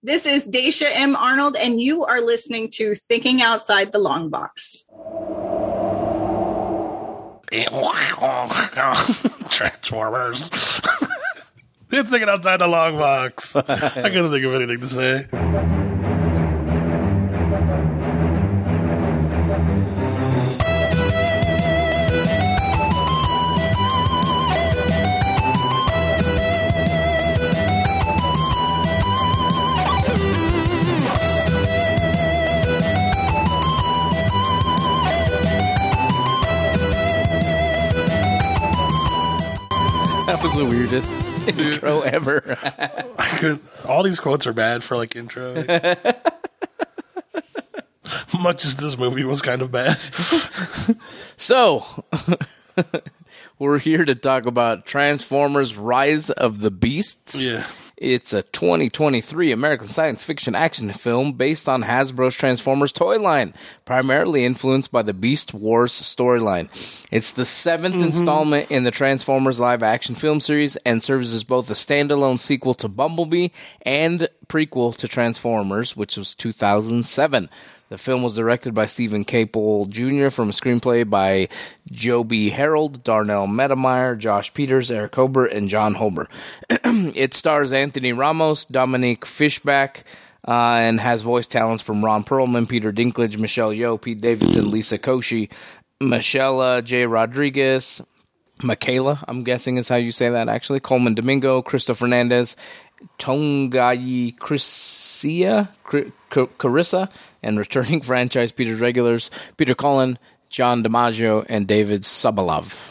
This is Daisha M. Arnold, and you are listening to Thinking Outside the Long Box. Transformers. It's Thinking Outside the Long Box. I couldn't think of anything to say. That was the weirdest intro ever. All these quotes are bad for like intro. Much as this movie was kind of bad. So, we're here to talk about Transformers: Rise of the Beasts. Yeah. It's a 2023 American science fiction action film based on Hasbro's Transformers toy line, primarily influenced by the Beast Wars storyline. It's the seventh installment in the Transformers live-action film series and serves as both a standalone sequel to Bumblebee and prequel to Transformers, which was 2007. The film was directed by Stephen Caple Jr. from a screenplay by Joby Harold, Darnell Metamire, Josh Peters, Eric Hobert, and John Homer. It stars Anthony Ramos, Dominique Fishback, and has voice talents from Ron Perlman, Peter Dinklage, Michelle Yeoh, Pete Davidson, Lisa Koshy, Michelle, Jay Rodriguez, Michaela, I'm guessing is how you say that actually, Coleman Domingo, Cristo Fernandez, Tongai Carissa, and returning franchise Peter's regulars, Peter Cullen, John DiMaggio, and David Sobolov.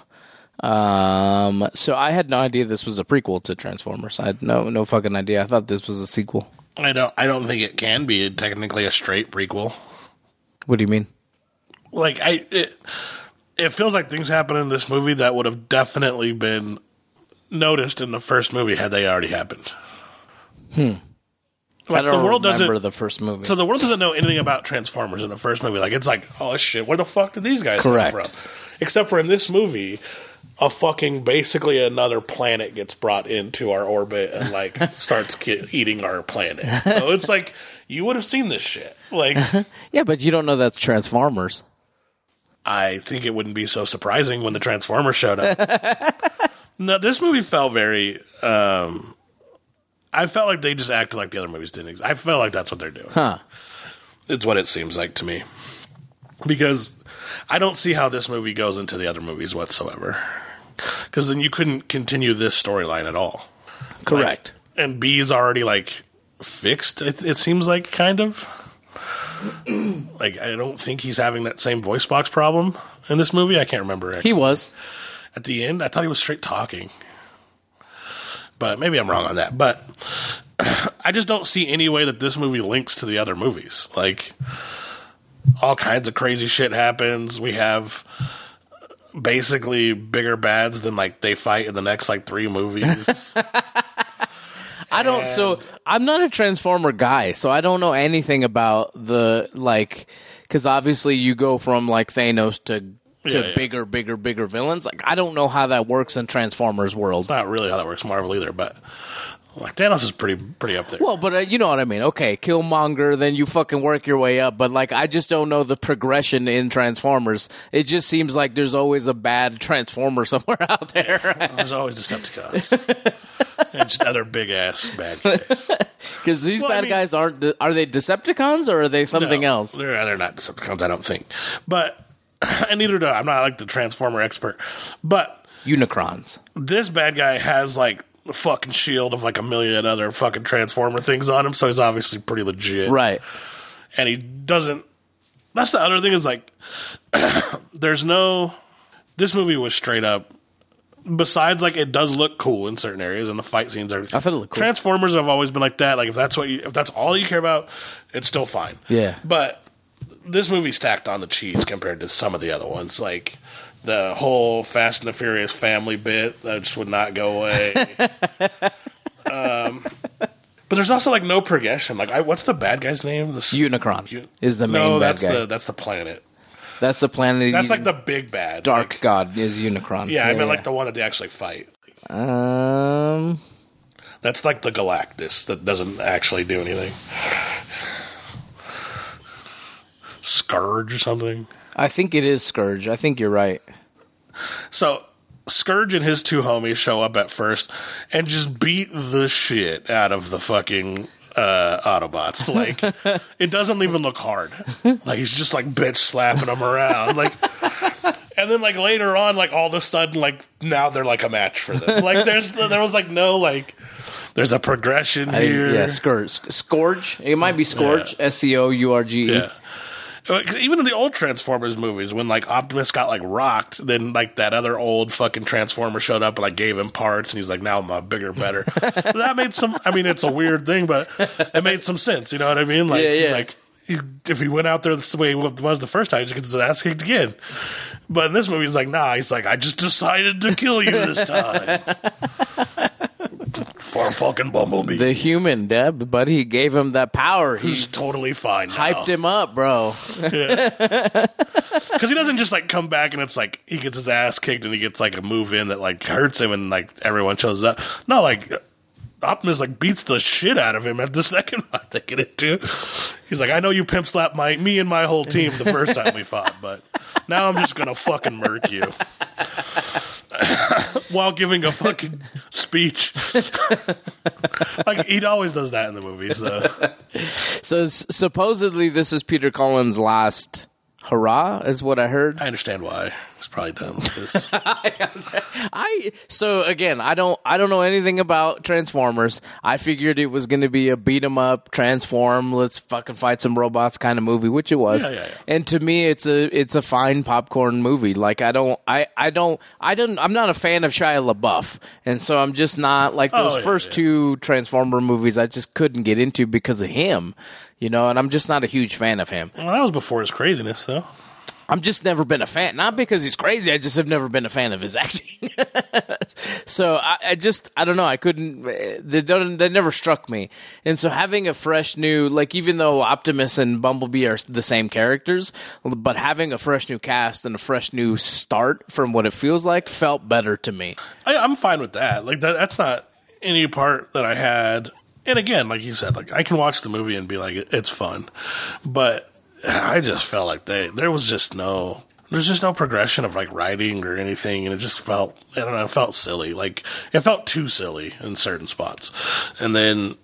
So I had no idea this was a prequel to Transformers. I had no fucking idea. I thought this was a sequel. I don't think it can be technically a straight prequel. What do you mean? Like, it feels like things happen in this movie that would have definitely been noticed in the first movie had they already happened. Like, I don't remember the first movie. So the world doesn't know anything about Transformers in the first movie. Like, it's like, oh, shit, where the fuck did these guys come from? Except for in this movie, a fucking basically another planet gets brought into our orbit and, like, starts eating our planet. So it's like, you would have seen this shit. Like, yeah, but you don't know that's Transformers. I think it wouldn't be so surprising when the Transformers showed up. No, this movie felt very... I felt like they just acted like the other movies didn't exist. I felt like that's what they're doing. Huh. It's what it seems like to me. Because I don't see how this movie goes into the other movies whatsoever. Because then you couldn't continue this storyline at all. Correct. Like, and B's already, like, fixed, it seems like, kind of. Like, I don't think he's having that same voice box problem in this movie. I can't remember. Actually. He was. At the end, I thought he was straight talking. But maybe I'm wrong on that. But I just don't see any way that this movie links to the other movies. Like, all kinds of crazy shit happens. We have basically bigger bads than, like, they fight in the next, like, three movies. So I'm not a Transformer guy, so I don't know anything about the, like, because obviously you go from, like, Thanos to bigger villains. Like, I don't know how that works in Transformers world. It's not really how that works in Marvel either, but like Thanos is pretty up there. Well, but you know what I mean. Okay, Killmonger, then you fucking work your way up, but like I just don't know the progression in Transformers. It just seems like there's always a bad Transformer somewhere out there. Yeah. There's always Decepticons. And just other big-ass bad guys. Because these guys aren't... Are they Decepticons or are they something else? They're not Decepticons, I don't think. But... And neither do I. I'm not like the Transformer expert, but Unicrons. This bad guy has like a fucking shield of like a million other fucking Transformer things on him, so he's obviously pretty legit, right? And he doesn't. That's the other thing is like, there's no. This movie was straight up. Besides, like it does look cool in certain areas, and the fight scenes are. I thought it looked cool. Transformers have always been like that. Like if that's all you care about, it's still fine. Yeah, but. This movie stacked on the cheese compared to some of the other ones. Like the whole Fast and the Furious family bit that just would not go away. But there's also like no progression. Like, what's the bad guy's name? Unicron is the main bad guy. No, that's the planet. That's the planet. That's like the big bad. Dark like, God is Unicron. Yeah, I mean like the one that they actually fight. That's like the Galactus that doesn't actually do anything. Scourge or something? I think it is Scourge. I think you're right. So Scourge and his two homies show up at first and just beat the shit out of the fucking Autobots. Like, it doesn't even look hard. Like, he's just, like, bitch slapping them around. Like, and then, like, later on, like, all of a sudden, like, now they're, like, a match for them. Like, there was, like, no, like, there's a progression here. Yeah, Scourge. It might be Scourge. Yeah. S-C-O-U-R-G-E. Yeah. Even in the old Transformers movies, when, like, Optimus got, like, rocked, then, like, that other old fucking Transformer showed up and, like, gave him parts, and he's like, now I'm a bigger, better. That made some... I mean, it's a weird thing, but it made some sense, you know what I mean? Like, yeah, yeah. He's like, if he went out there the way he was the first time, he just gets his ass kicked again. But in this movie, he's like, nah, he's like, I just decided to kill you this time. For fucking Bumblebee. The human, Deb, but he gave him that power. He's totally fine now. Hyped him up, bro. Yeah. Because he doesn't just, like, come back and it's like he gets his ass kicked and he gets, like, a move in that, like, hurts him and, like, everyone shows up. No, like, Optimus, like, beats the shit out of him at the second I think it too. He's like, I know you pimp slapped me and my whole team the first time we fought, but now I'm just going to fucking murk you. While giving a fucking speech. Like, he always does that in the movies, though. So, supposedly, this is Peter Cullen's last hurrah, is what I heard. I understand why. He's probably done with this. So, again, I don't know anything about Transformers. I figured it was going to be a beat-em-up, transform, let's fucking fight some robots kind of movie, which it was. Yeah. And to me, it's a fine popcorn movie. Like, I'm not a fan of Shia LaBeouf. And so I'm just not, like, those first two Transformer movies I just couldn't get into because of him. You know, and I'm just not a huge fan of him. Well, that was before his craziness, though. I've just never been a fan. Not because he's crazy. I just have never been a fan of his acting. So I don't know. I couldn't. They never struck me. And so having a fresh new, like, even though Optimus and Bumblebee are the same characters, but having a fresh new cast and a fresh new start from what it feels like felt better to me. I'm fine with that. Like, that's not any part that I had. And again, like you said, like, I can watch the movie and be like, it's fun, but I just felt like there's just no progression of, like, writing or anything, and it just felt, I don't know, it felt silly. Like, it felt too silly in certain spots, and then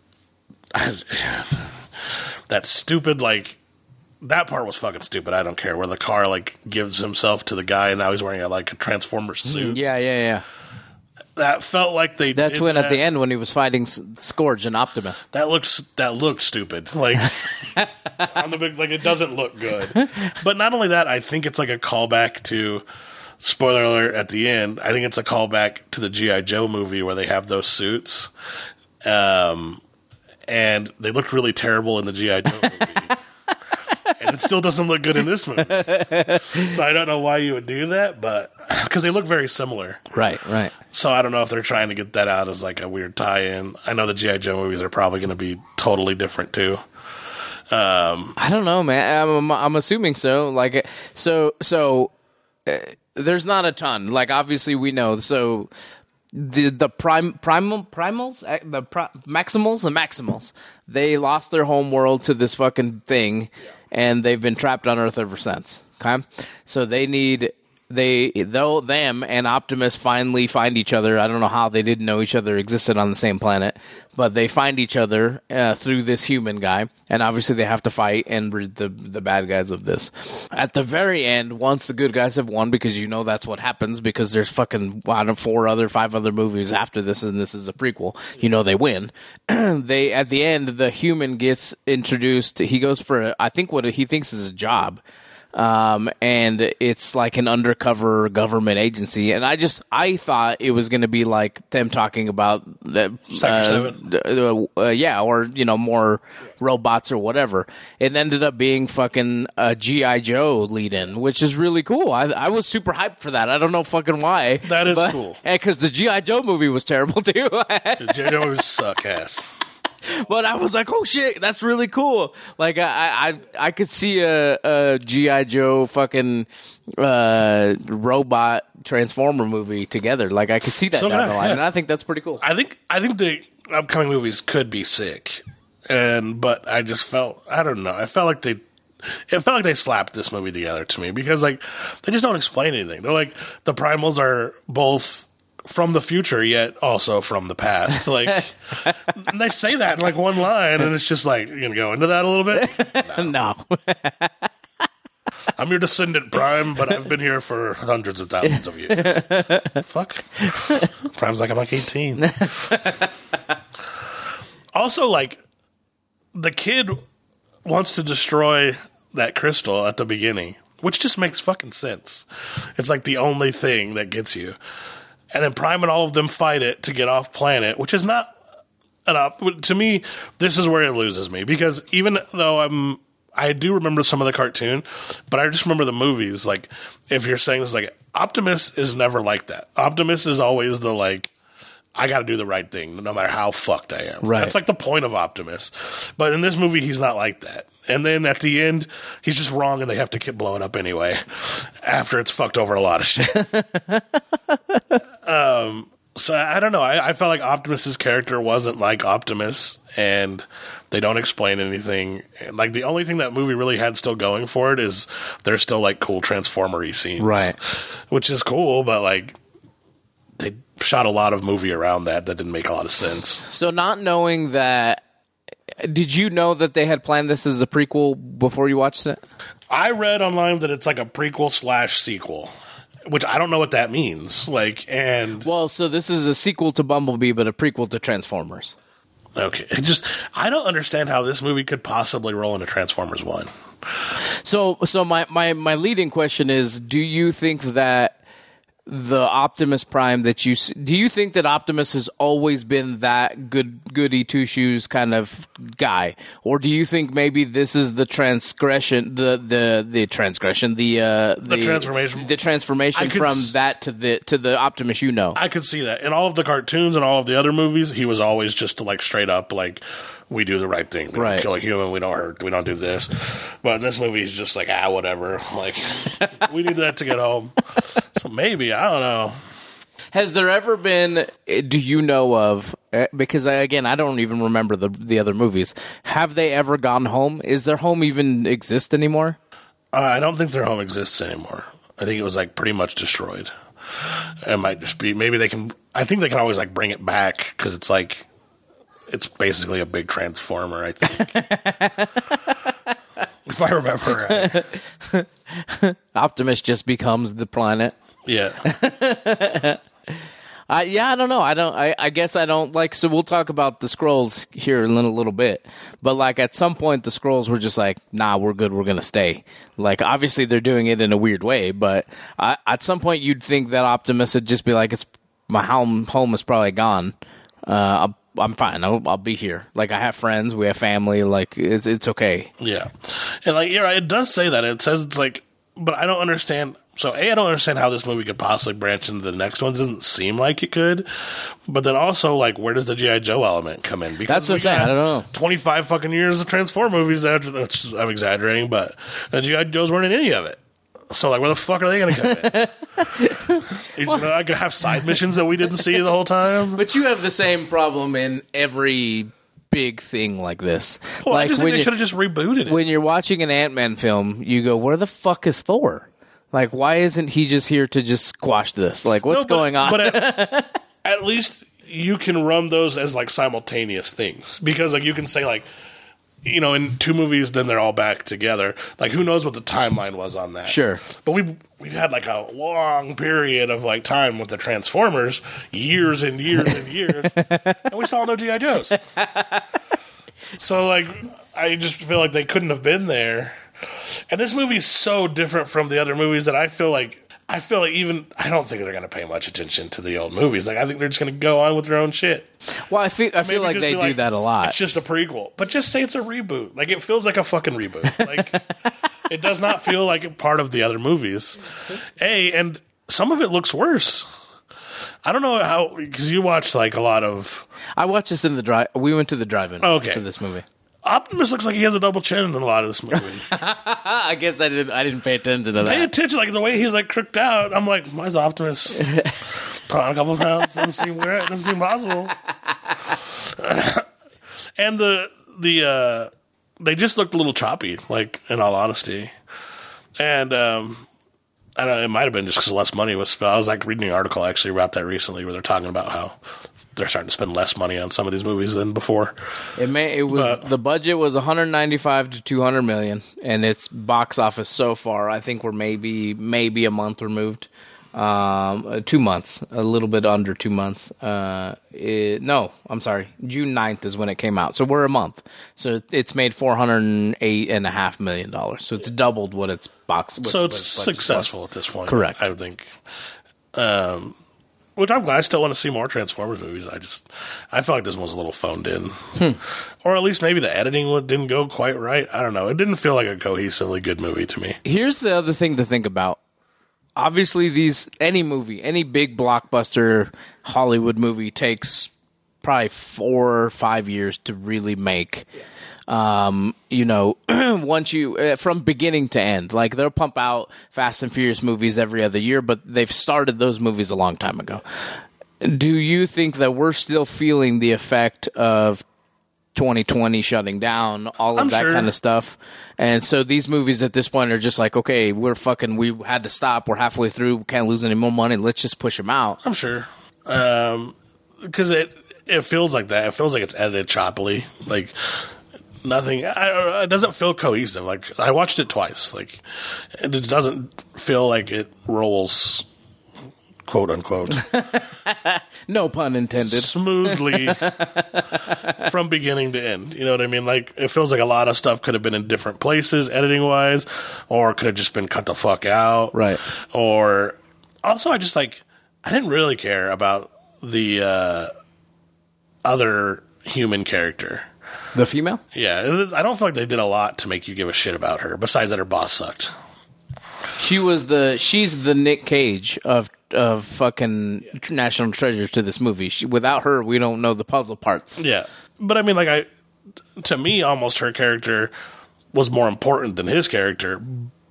that stupid, like, that part was fucking stupid. I don't care where the car, like, gives himself to the guy, and now he's wearing a Transformer suit. Yeah. That felt like they. That's when at the end when he was fighting Scourge and Optimus. That looks stupid. Like, like, it doesn't look good. But not only that, I think it's like a callback to, spoiler alert at the end. I think it's a callback to the G.I. Joe movie where they have those suits, and they looked really terrible in the G.I. Joe movie. And it still doesn't look good in this movie. So I don't know why you would do that, but because they look very similar. Right. So I don't know if they're trying to get that out as, like, a weird tie-in. I know the G.I. Joe movies are probably going to be totally different, too. I don't know, man. I'm assuming so. Like, so there's not a ton. Like, obviously, we know. So the Maximals, they lost their home world to this fucking thing. Yeah. And they've been trapped on Earth ever since. Okay, so they need them and Optimus finally find each other. I don't know how they didn't know each other existed on the same planet, but they find each other through this human guy, and obviously they have to fight and rid the bad guys of this. At the very end, once the good guys have won, because you know that's what happens, because there's fucking five other movies after this, and this is a prequel. You know they win. They at the end, the human gets introduced. He goes for I think what he thinks is a job. And it's like an undercover government agency, and I thought it was going to be like them talking about the or you know more robots or whatever. It ended up being fucking a G.I. Joe lead-in, which is really cool. I was super hyped for that. I don't know fucking why. That is cool. Because the G.I. Joe movie was terrible too. The G.I. Joe movies suck ass. But I was like, oh shit, that's really cool. Like I could see a G.I. Joe fucking robot Transformer movie together. Like I could see that down the line, and I think that's pretty cool. I think upcoming movies could be sick, but I just felt, I don't know, it felt like they slapped this movie together to me, because like they just don't explain anything. They're like, the primals are both from the future yet also from the past. Like they say that in like one line, and it's just like, you're gonna go into that a little bit? No. I'm your descendant, Prime, but I've been here for hundreds of thousands of years. Fuck. Prime's like, I'm like 18. Also, like, the kid wants to destroy that crystal at the beginning, which just makes fucking sense. It's like the only thing that gets you. And then Prime and all of them fight it to get off planet, which is not an to me, this is where it loses me, because even though I do remember some of the cartoon, but I just remember the movies. Like, if you're saying this, like, Optimus is never like that. Optimus is always the, like, I got to do the right thing no matter how fucked I am. Right. That's, like, the point of Optimus. But in this movie, he's not like that. And then at the end, he's just wrong, and they have to keep blowing up anyway after it's fucked over a lot of shit. So, I don't know. I felt like Optimus's character wasn't like Optimus, and they don't explain anything. Like, the only thing that movie really had still going for it is there's still, like, cool Transformer-y scenes. Right. Which is cool, but, like, they shot a lot of movie around that didn't make a lot of sense. So, not knowing that, did you know that they had planned this as a prequel before you watched it? I read online that it's, like, a prequel/sequel. Which I don't know what that means. Like, and well, so this is a sequel to Bumblebee, but a prequel to Transformers. Okay, I don't understand how this movie could possibly roll into Transformers 1. So my leading question is: do you think that the Optimus Prime that you do you think that Optimus has always been that goody two shoes kind of guy, or do you think maybe this is the transgression, the transformation from that to the Optimus? You know, I could see that in all of the cartoons and all of the other movies, he was always just like straight up like, we do the right thing. We don't kill a human. We don't hurt. We don't do this. But in this movie, he's just like, whatever. Like, we need that to get home. So maybe, I don't know. Has there ever been, do you know of, because again, I don't even remember the other movies. Have they ever gone home? Is their home even exist anymore? I don't think their home exists anymore. I think it was like pretty much destroyed. It might just be, maybe they can, I think they can always like bring it back, because it's like, it's basically a big transformer, I think. If I remember right. Optimus just becomes the planet. Yeah. I don't know. I guess I don't like, so we'll talk about the Skrulls here in a little bit. But like at some point the Skrulls were just like, nah, we're good, we're gonna stay. Like obviously they're doing it in a weird way, but at some point you'd think that Optimus would just be like, it's my home is probably gone. I'm fine. I'll be here. Like, I have friends. We have family. Like, it's okay. Yeah. And, like, you're right. It does say that. It says it's like, but I don't understand. So, I don't understand how this movie could possibly branch into the next ones. It doesn't seem like it could. But then also, like, where does the G.I. Joe element come in? Because that's okay. I don't know. 25 fucking years of Transform movies. I'm exaggerating, but the G.I. Joes weren't in any of it. So, like, where the fuck are they going to come in? I could have side missions that we didn't see the whole time. But you have the same problem in every big thing like this. Well, like, I just think they should have just rebooted it. When you're watching an Ant-Man film, you go, where the fuck is Thor? Like, why isn't he just here to just squash this? Like, going on? But at least you can run those as, like, simultaneous things. Because, like, you can say, like, you know, in two movies, then they're all back together. Like, who knows what the timeline was on that? Sure. But we've had, like, a long period of, like, time with the Transformers, years and years and years, and we saw no G.I. Joes. So, like, I just feel like they couldn't have been there. And this movie is so different from the other movies that I feel like even I don't think they're going to pay much attention to the old movies. Like I think they're just going to go on with their own shit. Well, I feel like they do that a lot. It's just a prequel, but just say it's a reboot. Like it feels like a fucking reboot. Like it does not feel like part of the other movies. And some of it looks worse. I don't know how, because you watched like a lot of. I watched this in the drive. We went to the drive-in. Okay. To this movie. Optimus looks like he has a double chin in a lot of this movie. I guess I didn't pay attention to that. Pay attention, like the way he's like tricked out. I'm like, why is Optimus put on a couple of pounds? Doesn't seem weird. Doesn't seem possible. And they just looked a little choppy, like, in all honesty. And I don't know, it might have been just because less money was spent. I was like reading an article actually about that recently where they're talking about how they're starting to spend less money on some of these movies than before. The budget was 195 to 200 million, and its box office so far, I think we're maybe a month removed. 2 months, a little bit under 2 months. June 9th is when it came out. So we're a month. So it's made $408.5 million. So it's doubled what its box. So it's successful was. At this point. Correct. I think, which I'm glad. I still want to see more Transformers movies. I feel like this one was a little phoned in, or at least maybe the editing didn't go quite right. I don't know. It didn't feel like a cohesively good movie to me. Here's the other thing to think about. Obviously, any big blockbuster Hollywood movie takes probably 4 or 5 years to really make. Once you from beginning to end, like they'll pump out Fast and Furious movies every other year, but they've started those movies a long time ago. Do you think that we're still feeling the effect of 2020 shutting down, all of that kind of stuff? And so these movies at this point are just like, okay, we had to stop. We're halfway through. We can't lose any more money. Let's just push them out. I'm sure. Because it feels like that. It feels like it's edited choppily. Like nothing. It doesn't feel cohesive. Like I watched it twice. Like it doesn't feel like it rolls, quote unquote. No pun intended. Smoothly from beginning to end. You know what I mean? Like, it feels like a lot of stuff could have been in different places, editing-wise, or could have just been cut the fuck out. Right. Or, also, I didn't really care about the other human character. The female? Yeah. I don't feel like they did a lot to make you give a shit about her, besides that her boss sucked. She's the Nick Cage of fucking National Treasures to this movie. Without her, we don't know the puzzle parts. Yeah. But I mean, to me, almost her character was more important than his character,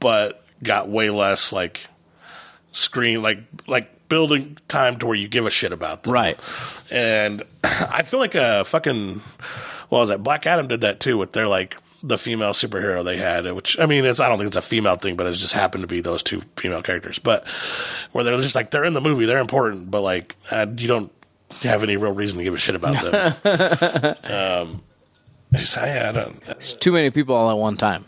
but got way less screen, like building time to where you give a shit about them. Right. And I feel like a fucking, Black Adam did that too with their the female superhero they had, which, I mean, I don't think it's a female thing, but it just happened to be those two female characters. But where they're just they're in the movie, they're important, but you don't have any real reason to give a shit about them. It's too many people all at one time.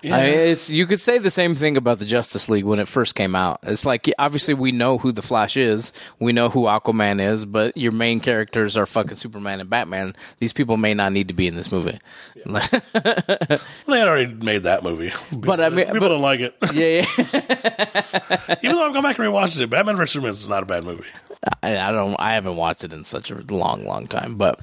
Yeah. You could say the same thing about the Justice League when it first came out. It's obviously we know who the Flash is, we know who Aquaman is, but your main characters are fucking Superman and Batman. These people may not need to be in this movie. Yeah. They had already made that movie, people don't like it. Yeah, yeah. Even though I've gone back and rewatched it, Batman vs Superman is not a bad movie. I haven't watched it in such a long time, but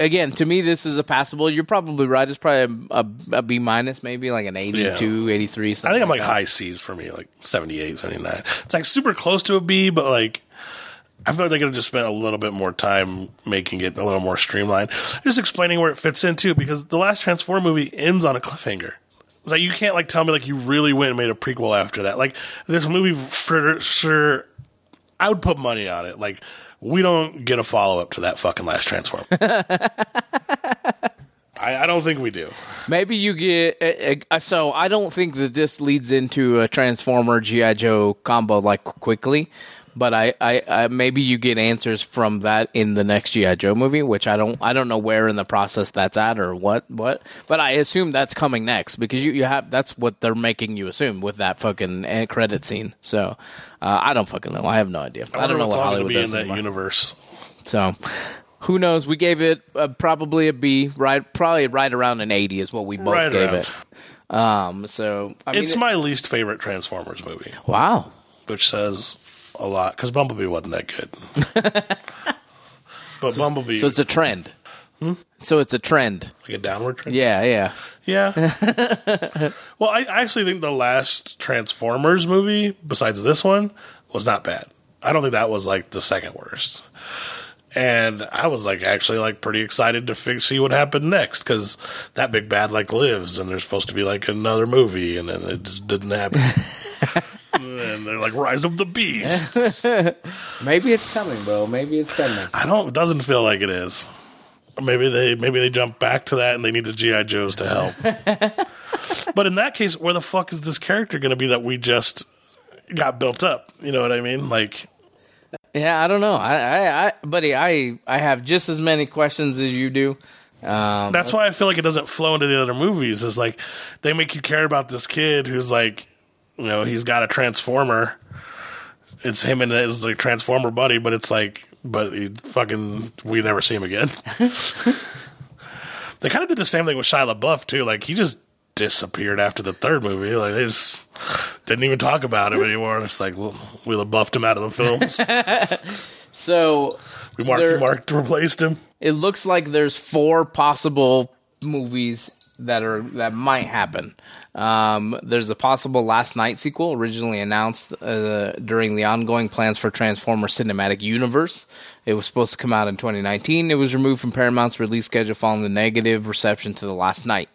again, to me, this is a passable. You're probably right. It's probably a B minus, maybe like an 82, 83. Something. I think I'm high C's for me, like 78, 79. It's super close to a B, but I feel like they could have just spent a little bit more time making it a little more streamlined. Just explaining where it fits in too, because the last Transformers movie ends on a cliffhanger. You can't tell me you really went and made a prequel after that. This movie, for sure, I would put money on it. We don't get a follow-up to that fucking last Transformer. I don't think we do. Maybe you get... So I don't think that this leads into a Transformer G.I. Joe combo quickly, but I maybe you get answers from that in the next G.I. Joe movie, which I don't know where in the process that's at or what. But I assume that's coming next, because you have that's what they're making you assume with that fucking credit scene. So... I don't fucking know. I have no idea. I don't know what Hollywood does in that universe. So, who knows? We gave it probably a B, right? Probably right around an 80 is what we both gave it. It's my least favorite Transformers movie. Wow, which says a lot, because Bumblebee wasn't that good. But Bumblebee. So it's a trend. So it's a trend, like a downward trend. Yeah. Well, I actually think the last Transformers movie, besides this one, was not bad. I don't think that was the second worst. And I was actually pretty excited to see what happened next, because that big bad lives, and there's supposed to be another movie, and then it just didn't happen. And they're Rise of the Beasts. Maybe it's coming, bro. It doesn't feel like it is. Maybe they jump back to that and they need the G.I. Joes to help. But in that case, where the fuck is this character going to be that we just got built up? You know what I mean? Like, yeah, I don't know. I have just as many questions as you do. That's why I feel like it doesn't flow into the other movies. It's like they make you care about this kid who's like, you know, he's got a transformer. It's him and his like transformer buddy, but it's like, but he fucking, we never see him again. They kind of did the same thing with Shia LaBeouf too. Like he just disappeared after the third movie. Like they just didn't even talk about him anymore. It's like we LaBeoufed him out of the films. So we replaced him. It looks like there's 4 possible movies that might happen. There's a possible Last Night sequel originally announced during the ongoing plans for Transformers Cinematic Universe. It was supposed to come out in 2019. It was removed from Paramount's release schedule following the negative reception to The Last Night.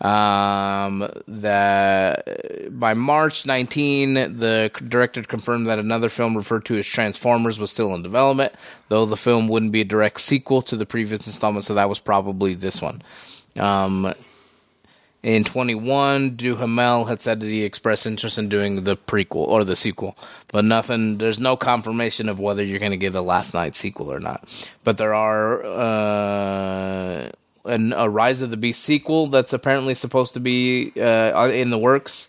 By March 19, the director confirmed that another film referred to as Transformers was still in development, though the film wouldn't be a direct sequel to the previous installment, so that was probably this one. In 21, Duhamel had said that he expressed interest in doing the prequel or the sequel, but nothing. There's no confirmation of whether you're going to get a Last Night sequel or not. But there are a Rise of the Beast sequel that's apparently supposed to be in the works,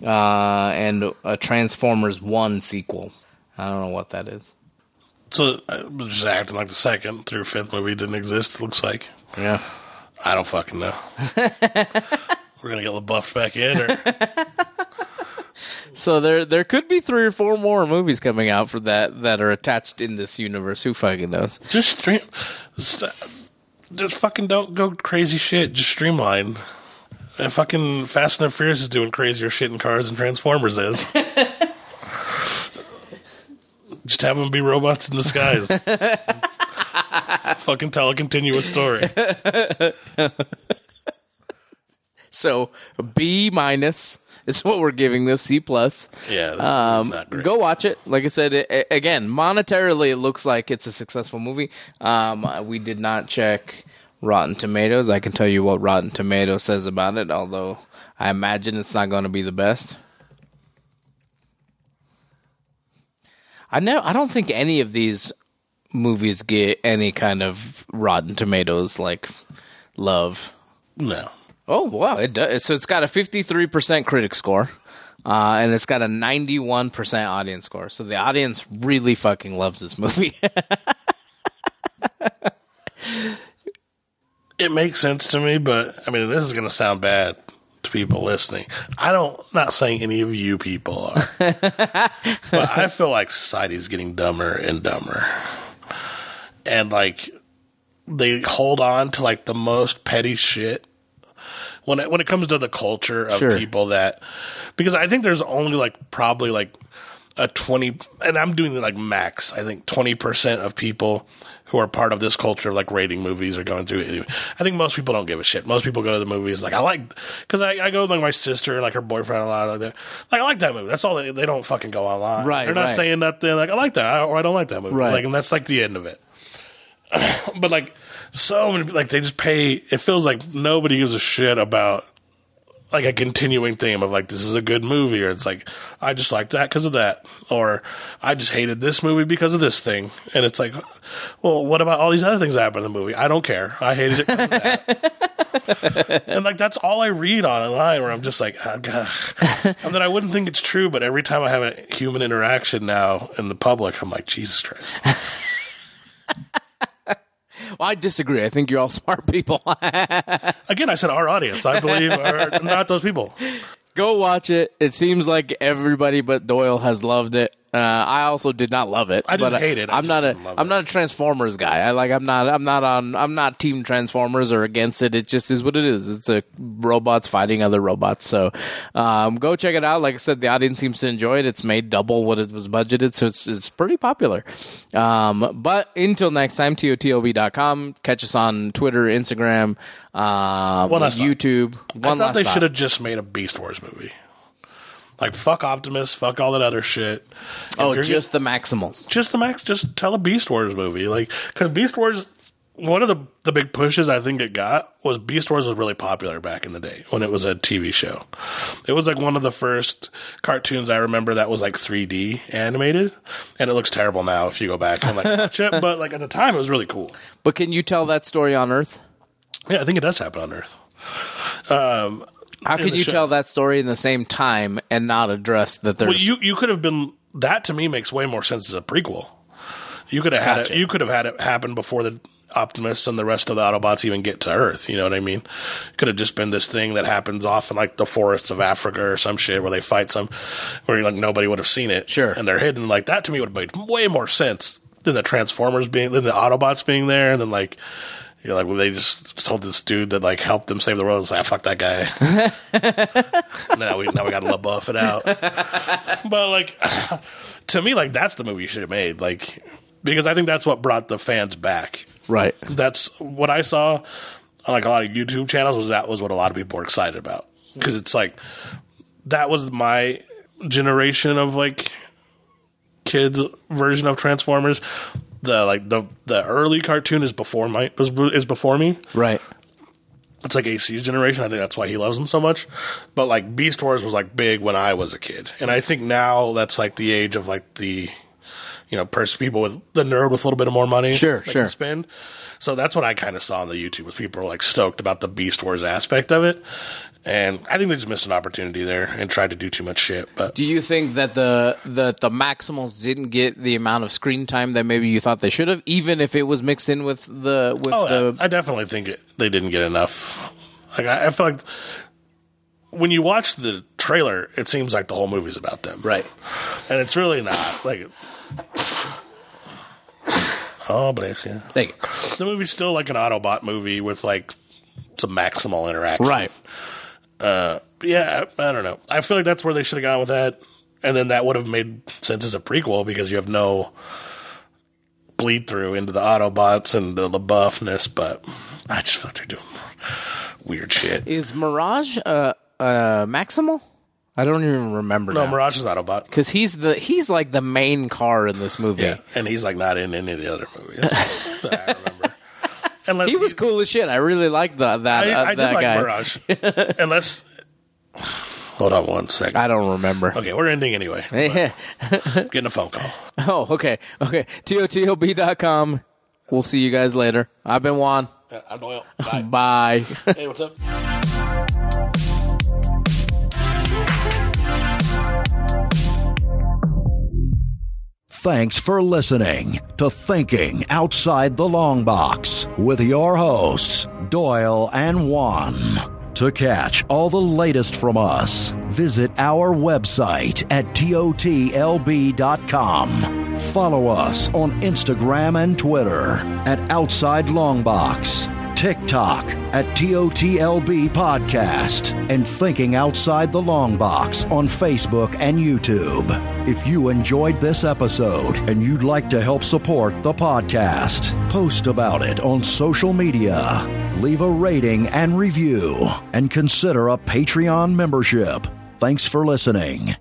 and a Transformers 1 sequel. I don't know what that is. So just acting like the 2nd through 5th movie didn't exist. It looks like, yeah. I don't fucking know. We're gonna get LaBeouf back in, or... So there could be 3 or 4 more movies coming out for that are attached in this universe. Who fucking knows? Just stream. Just fucking don't go crazy shit. Just streamline. And fucking Fast and the Furious is doing crazier shit in cars than Transformers is. Just have them be robots in disguise. Fucking tell a continuous story. So B- is what we're giving this. C+. Yeah, that's not great. Go watch it. Like I said, again, monetarily, it looks like it's a successful movie. We did not check Rotten Tomatoes. I can tell you what Rotten Tomatoes says about it, although I imagine it's not going to be the best. I don't think any of these movies get any kind of Rotten Tomatoes like love. No. Oh wow! It does. So it's got a 53% critic score, and it's got a 91% audience score. So the audience really fucking loves this movie. It makes sense to me, but I mean, this is going to sound bad to people listening. Not saying any of you people are, but I feel like society's getting dumber and dumber. And, like, they hold on to, like, the most petty shit when it comes to the culture of people that – because I think there's only, like, probably, like, a 20 – and I'm doing, like, max. I think 20% of people who are part of this culture, like, rating movies or going through it. I think most people don't give a shit. Most people go to the movies, like, I like – because I go with, like, my sister and, like, her boyfriend a lot. Like, that. Like, I like that movie. That's all. They don't fucking go online. Right, they're not saying nothing. Like, I like that or I don't like that movie. Right. Like, and that's, like, the end of it. But like so many, like they just pay. It feels like nobody gives a shit about like a continuing theme of like this is a good movie or it's like I just like that because of that or I just hated this movie because of this thing and it's like, well, what about all these other things that happen in the movie? I don't care. I hated it because of that. And like that's all I read online where I'm just like, oh, God. And then I wouldn't think it's true, but every time I have a human interaction now in the public, I'm like, Jesus Christ. Well, I disagree. I think you're all smart people. Again, I said our audience, I believe, are not those people. Go watch it. It seems like everybody but Doyle has loved it. I also did not love it. I didn't hate it. I'm not a Transformers guy. I'm not Team Transformers or against it. It just is what it is. It's a robots fighting other robots. So go check it out. Like I said, the audience seems to enjoy it. It's made double what it was budgeted, so it's pretty popular. But until next time, TOTLB.com. Catch us on Twitter, Instagram, YouTube. I thought they should have just made a Beast Wars movie. Like, fuck Optimus, fuck all that other shit. Just the Maximals. Just tell a Beast Wars movie. Like, because Beast Wars one of the big pushes I think it got was Beast Wars was really popular back in the day when it was a TV show. It was like one of the first cartoons I remember that was like 3D animated, and it looks terrible now if you go back and like watch it. But like at the time, it was really cool. But can you tell that story on Earth? Yeah, I think it does happen on Earth. How could you tell that story in the same time and not address that there's... Well, you could have been... That, to me, makes way more sense as a prequel. You could have had it, you could have had it happen before the Optimus and the rest of the Autobots even get to Earth. You know what I mean? It could have just been this thing that happens off in, like, the forests of Africa or some shit where they fight some... Where, like, nobody would have seen it. Sure. And they're hidden. Like, that, to me, would have made way more sense than the Transformers being... Than the Autobots being there and then, like... You're like, well, they just told this dude that like helped them save the world. It's like, ah, fuck that guy. now we got to LaBeouf it out. But like, to me, like that's the movie you should have made. Like, because I think that's what brought the fans back. Right. That's what I saw on like a lot of YouTube channels was what a lot of people were excited about because it's like that was my generation of like kids version of Transformers. The like the early cartoon is before me, right? It's like AC's generation. I think that's why he loves them so much. But like Beast Wars was like big when I was a kid, and I think now that's like the age of like the people with the nerd with a little bit of more money, sure, can spend. So that's what I kind of saw on the YouTube was people were like stoked about the Beast Wars aspect of it, and I think they just missed an opportunity there and tried to do too much shit. But do you think that the Maximals didn't get the amount of screen time that maybe you thought they should have, even if it was mixed in with the? I definitely think they didn't get enough. Like I feel like when you watch the trailer, it seems like the whole movie's about them, right? And it's really not. Like. Oh, bless you. Thank you. The movie's still like an Autobot movie with like some Maximal interaction. Right. Yeah, I don't know. I feel like that's where they should have gone with that. And then that would have made sense as a prequel because you have no bleed through into the Autobots and the LaBeoufness. But I just felt they're doing weird shit. Is Mirage Maximal? I don't even remember. No, now. Mirage is Autobot because he's like the main car in this movie. Yeah, and he's like not in any of the other movies that I remember. Unless he was cool as shit. I really liked that guy. Mirage. Unless, hold on one second. I don't remember. Okay, we're ending anyway. Getting a phone call. Oh, okay. TOTLB.com. We'll see you guys later. I've been Juan. I'm Doyle. Bye. Hey, what's up? Thanks for listening to Thinking Outside the Long Box with your hosts, Doyle and Juan. To catch all the latest from us, visit our website at TOTLB.com. Follow us on Instagram and Twitter at Outside Long Box, TikTok at TOTLB Podcast, and Thinking Outside the Long Box on Facebook and YouTube. If you enjoyed this episode and you'd like to help support the podcast, post about it on social media, leave a rating and review, and consider a Patreon membership. Thanks for listening.